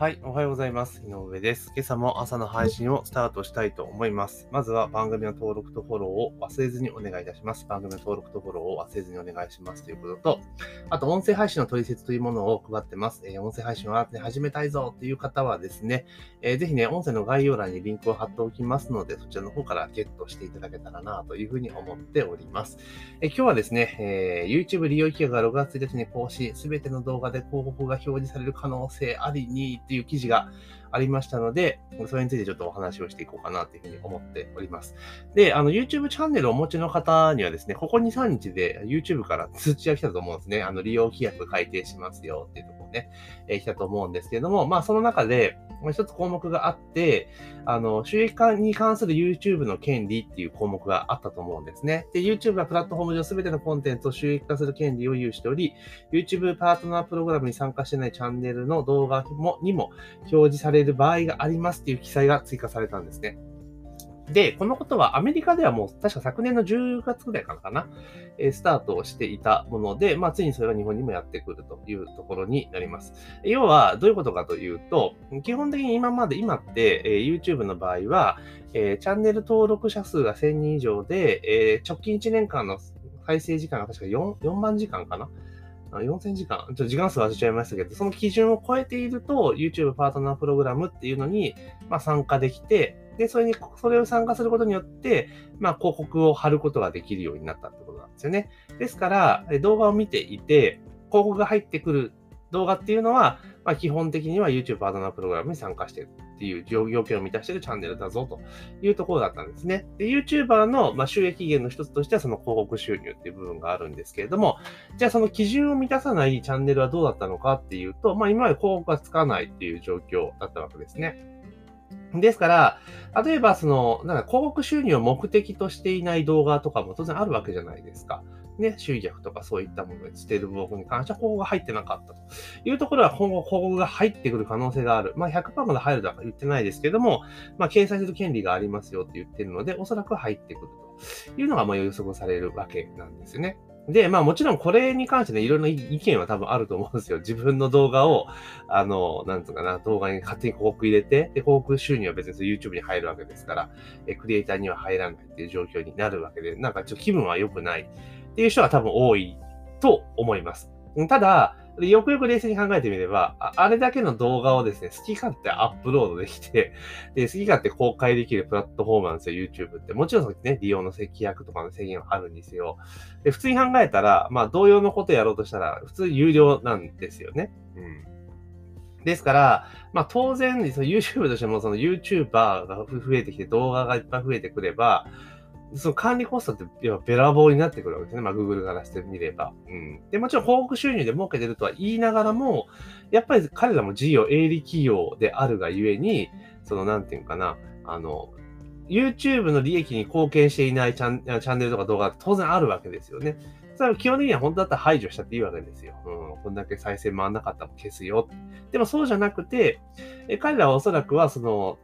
はい、おはようございます。井上です。今朝も朝の配信をスタートしたいと思います。まずは番組の登録とフォローを忘れずにお願いいたします。番組の登録とフォローを忘れずにお願いしますということと、あと音声配信の取説というものを配ってます。音声配信を始めたいぞという方はですね、ぜひね、音声の概要欄にリンクを貼っておきますので、そちらの方からゲットしていただけたらなというふうに思っております。今日はですね、YouTube 利用企画が6月1日に更新、すべての動画で広告が表示される可能性ありに、という記事がありましたので、それについてちょっとお話をしていこうかなというふうに思っております。で、YouTube チャンネルをお持ちの方にはですね、ここ2、3日で YouTube から通知が来たと思うんですね。利用規約改定しますよっていうところね、来たと思うんですけれども、まあその中で一つ項目があって、収益化に関する YouTube の権利っていう項目があったと思うんですね。で、YouTube はプラットフォーム上すべてのコンテンツを収益化する権利を有しており、YouTube パートナープログラムに参加していないチャンネルの動画にも表示される場合がありますっていう記載が追加されたんですね。で、このことはアメリカではもう確か昨年の10月くらいからかな、スタートをしていたもので、まあついにそれが日本にもやってくるというところになります。要はどういうことかというと、基本的に今って、YouTube の場合は、チャンネル登録者数が1000人以上で、直近1年間の再生時間が確か 4万時間かな。4000時間、ちょっと時間数忘れちゃいましたけど、その基準を超えていると、YouTube パートナープログラムっていうのに、参加できて、で、それを参加することによって、広告を貼ることができるようになったってことなんですよね。ですから、動画を見ていて、広告が入ってくる動画っていうのは、基本的には YouTube パートナープログラムに参加しているっていう要件を満たしているチャンネルだぞというところだったんですね。で、YouTuber の収益源の一つとしてはその広告収入っていう部分があるんですけれども、じゃあその基準を満たさないチャンネルはどうだったのかっていうと、今まで広告がつかないっていう状況だったわけですね。ですから、例えば広告収入を目的としていない動画とかも当然あるわけじゃないですか。ね、集客とかそういったものにしている僕に関しては広告が入ってなかったというところは今後広告が入ってくる可能性がある。100% まで入るとは言ってないですけども、掲載する権利がありますよって言ってるので、おそらく入ってくるというのが予測されるわけなんですよね。で、もちろんこれに関してね、いろいろな意見は多分あると思うんですよ。自分の動画を、動画に勝手に広告入れて、で、広告収入は別に YouTube に入るわけですから、クリエイターには入らないっていう状況になるわけで、ちょっと気分は良くないっていう人は多分多いと思います。ただ、よくよく冷静に考えてみれば、あれだけの動画をですね、好き勝手アップロードできて、で、好き勝手公開できるプラットフォームなんですよ、YouTube って。もちろんそうですね、利用の規約とかの制限はあるんですよ。で、普通に考えたら、同様のことやろうとしたら、普通有料なんですよね。ですから、当然、YouTube としても、YouTuber が増えてきて、動画がいっぱい増えてくれば、その管理コストってべらぼうになってくるわけですね。Google からしてみれば。で、もちろん広告収入で儲けてるとは言いながらも、やっぱり彼らも事業、営利企業であるがゆえに、YouTube の利益に貢献していないチャンネルとか動画が当然あるわけですよね。それは基本的には本当だったら排除したっていいわけですよ。こんだけ再生回んなかったら消すよ。でもそうじゃなくて、彼らはおそらくはそ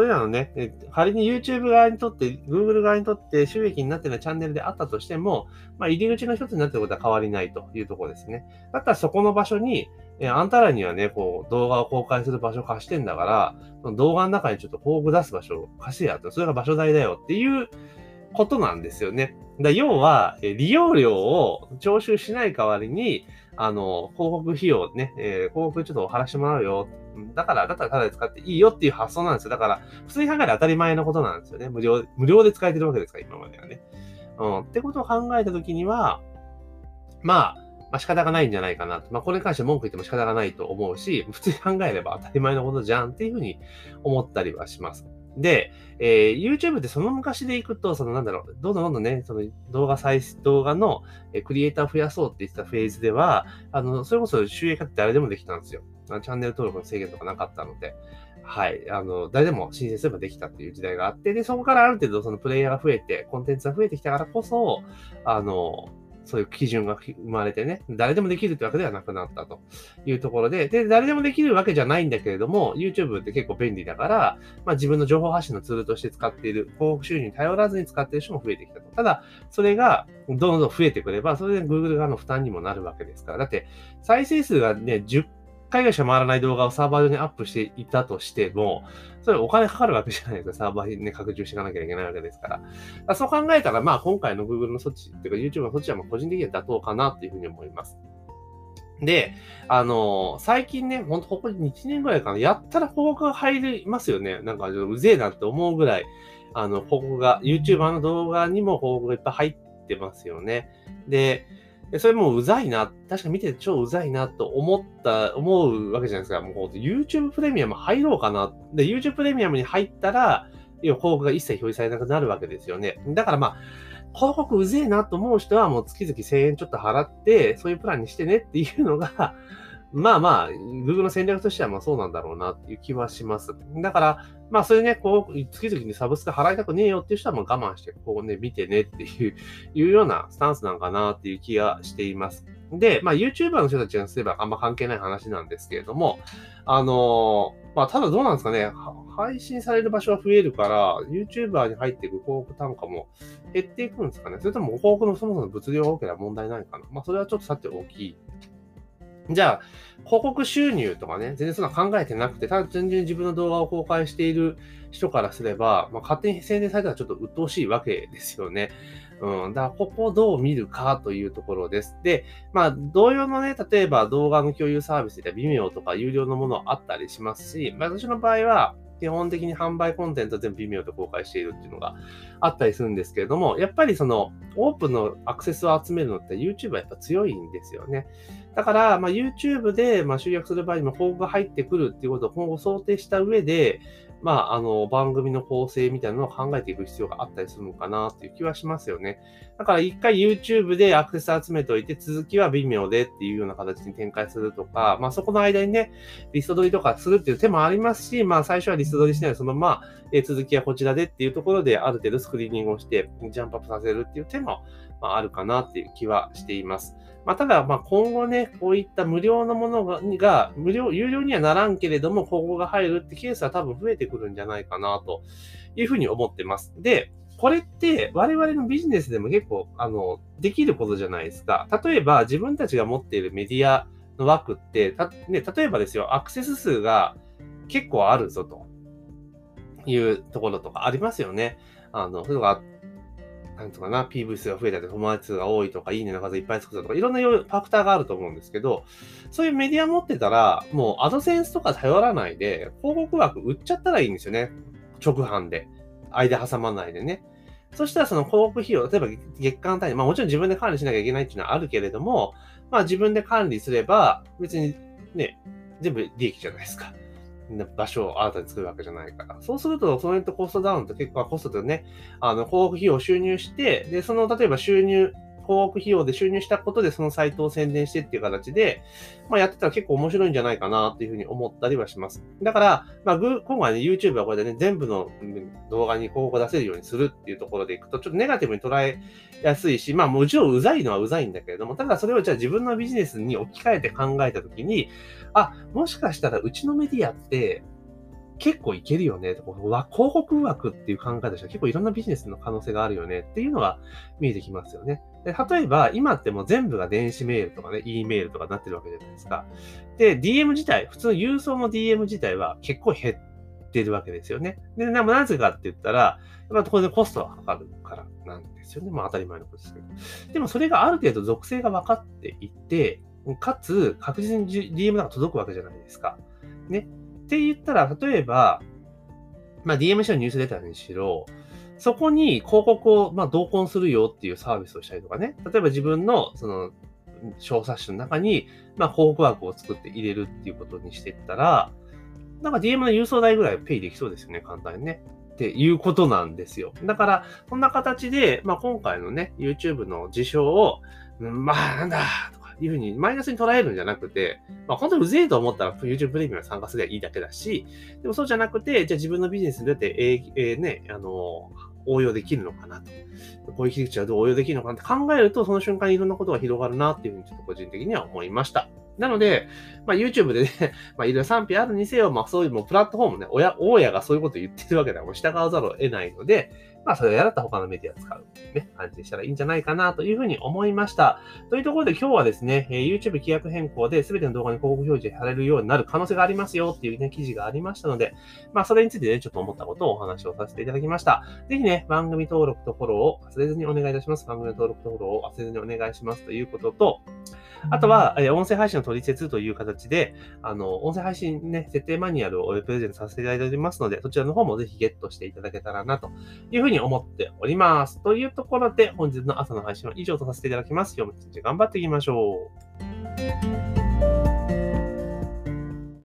れらのね、仮に YouTube 側にとって、Google 側にとって収益になっていないチャンネルであったとしても、入り口の一つになっていることは変わりないというところですね。だったらそこの場所に、あんたらにはね、動画を公開する場所を貸してんだから、動画の中にちょっと広告出す場所を貸してやと、それが場所代だよっていうことなんですよね。要は、利用料を徴収しない代わりに、広告費用ね、広告ちょっとお払いしてもらうよ。だったらただで使っていいよっていう発想なんですよ。だから、普通に考えたら当たり前のことなんですよね。無料で使えてるわけですから、今まではね。ってことを考えたときには、仕方がないんじゃないかなと。これに関して文句言っても仕方がないと思うし、普通に考えれば当たり前のことじゃんっていうふうに思ったりはします。で、YouTube ってその昔でいくと、どんどんね、動画のクリエイターを増やそうって言ってたフェーズでは、それこそ収益化って誰でもできたんですよ。チャンネル登録の制限とかなかったので、誰でも申請すればできたっていう時代があって、で、そこからある程度プレイヤーが増えて、コンテンツが増えてきたからこそ、そういう基準が生まれてね、誰でもできるってわけではなくなったというところで、で、誰でもできるわけじゃないんだけれども、YouTube って結構便利だから、自分の情報発信のツールとして使っている、広告収入に頼らずに使っている人も増えてきたと。ただ、それがどんどん増えてくれば、それで Google 側の負担にもなるわけですから。だって、再生数がね、10海外しか回らない動画をサーバー上にアップしていたとしても、それお金かかるわけじゃないですか。サーバーにね、拡充していかなきゃいけないわけですから。だからそう考えたら、まあ今回の Google の措置っていうか YouTube の措置はまあ個人的には妥当かなっていうふうに思います。で、最近ね、ほんとここ1年ぐらいかな、やったら広告が入りますよね。なんかうぜえなって思うぐらい、広告が、YouTuber の動画にも広告がいっぱい入ってますよね。で、それもうざいな、確か見てて超うざいなと思うわけじゃないですか。もう YouTube プレミアム入ろうかな。で、YouTube プレミアムに入ったら、広告が一切表示されなくなるわけですよね。だからまあ、広告うぜえなと思う人はもう月々1000円ちょっと払って、そういうプランにしてねっていうのが、まあまあ、Google の戦略としてはまあそうなんだろうなっていう気はします。だから、まあそれね、月々にサブスク払いたくねえよっていう人はもう我慢して、こうね、見てねっていうようなスタンスなんかなっていう気がしています。で、まあ YouTuber の人たちがすればあんま関係ない話なんですけれども、まあただどうなんですかね、配信される場所が増えるから、YouTuber に入っていく広告単価も減っていくんですかね。それとも広告のそもそも物量が多ければ問題ないかな。まあそれはちょっとさて大きい。じゃあ、広告収入とかね、全然そんな考えてなくて、ただ単純に自分の動画を公開している人からすれば、まあ、勝手に宣伝されたらちょっと鬱陶しいわけですよね。うん。だから、ここをどう見るかというところです。で、まあ、同様のね、例えば動画の共有サービスで Vimeo とか有料のものあったりしますし、まあ、私の場合は、基本的に販売コンテンツを全部 Vimeo で公開しているっていうのがあったりするんですけれども、やっぱりそのオープンのアクセスを集めるのって YouTube はやっぱ強いんですよね。だから、まあ、YouTube でまあ集約する場合にも広告が入ってくるっていうことを今後想定した上で、まあ、番組の構成みたいなのを考えていく必要があったりするのかなっていう気はしますよね。だから一回 YouTube でアクセス集めておいて、続きは Vimeo でっていうような形に展開するとか、まあそこの間にね、リスト取りとかするっていう手もありますし、まあ最初はリスト取りしないでそのまま、続きはこちらでっていうところである程度スクリーニングをしてジャンプアップさせるっていう手も、まあ、あるかなっていう気はしています。まあ、ただ、まあ、今後ね、こういった無料のものが有料にはならんけれども、広告が入るってケースは多分増えてくるんじゃないかな、というふうに思ってます。で、これって我々のビジネスでも結構、できることじゃないですか。例えば、自分たちが持っているメディアの枠って、ね、例えばですよ、アクセス数が結構あるぞ、というところとかありますよね。そういうのがあって、なんとかな、PV 数が増えたり、友達数が多いとか、いいねの数いっぱいつくとか、いろんなファクターがあると思うんですけど、そういうメディア持ってたら、もうアドセンスとか頼らないで、広告枠売っちゃったらいいんですよね。直販で。間挟まないでね。そしたらその広告費用、例えば月間単位、まあもちろん自分で管理しなきゃいけないっていうのはあるけれども、まあ自分で管理すれば、別にね、全部利益じゃないですか。場所を新たに作るわけじゃないから。そうすると、その辺とコストダウンって結構コストでね、広告費用を収入して、で、その、例えば広告費用で収入したことで、そのサイトを宣伝してっていう形で、まあやってたら結構面白いんじゃないかな、というふうに思ったりはします。だから、まあ、今回ね、YouTube はこれでね、全部の動画に広告を出せるようにするっていうところでいくと、ちょっとネガティブに捉えやすいし、まあ、もちろんうざいのはうざいんだけれども、ただそれをじゃあ自分のビジネスに置き換えて考えたときに、あ、もしかしたらうちのメディアって、結構いけるよね。広告枠っていう考えとしては結構いろんなビジネスの可能性があるよねっていうのが見えてきますよね。で、例えば今ってもう全部が電子メールとかね、E メールとかになってるわけじゃないですか。で、DM 自体、普通の郵送の DM 自体は結構減ってるわけですよね。で、なぜかって言ったら、やっぱこれでコストがかかるからなんですよね。まあ当たり前のことですけど。でもそれがある程度属性が分かっていて、かつ確実に DM なんか届くわけじゃないですか。ね。って言ったら、例えば、まあ、DM 社のニュースレターにしろ、そこに広告を、まあ、同梱するよっていうサービスをしたりとかね、例えば自分の、その、小冊子の中に、まあ、広告枠を作って入れるっていうことにしていったら、なんか DM の郵送代ぐらいペイできそうですよね、簡単にね。っていうことなんですよ。だから、そんな形で、まあ、今回のね、YouTube の事象を、まあ、なんだ、いうふうにマイナスに捉えるんじゃなくて、まあ本当にうぜえと思ったら YouTube プレミアムに参加すればいいだけだし、でもそうじゃなくて、じゃあ自分のビジネスにどうやって、ね、応用できるのかなと。こういう切り口はどう応用できるのかなって考えると、その瞬間にいろんなことが広がるなっていうふうにちょっと個人的には思いました。なので、まあ YouTube でね、まあいろいろ賛否あるにせよ、まあそういうもうプラットフォームね、大家がそういうことを言ってるわけではもう従わざるを得ないので、まあそれをやらった他のメディア使う、ね、感じにしたらいいんじゃないかなというふうに思いました。というところで今日はですね、YouTube 規約変更で全ての動画に広告表示されるようになる可能性がありますよっていうね、記事がありましたので、まあそれについてね、ちょっと思ったことをお話をさせていただきました。ぜひね、番組登録とフォローを忘れずにお願いいたします。番組の登録とフォローを忘れずにお願いしますということと、あとは、音声配信の取説という形で、音声配信ね、設定マニュアルをプレゼントさせていただいておりますので、そちらの方もぜひゲットしていただけたらなというふうに思っております。というところで、本日の朝の配信は以上とさせていただきます。今日も一日頑張っていきましょう。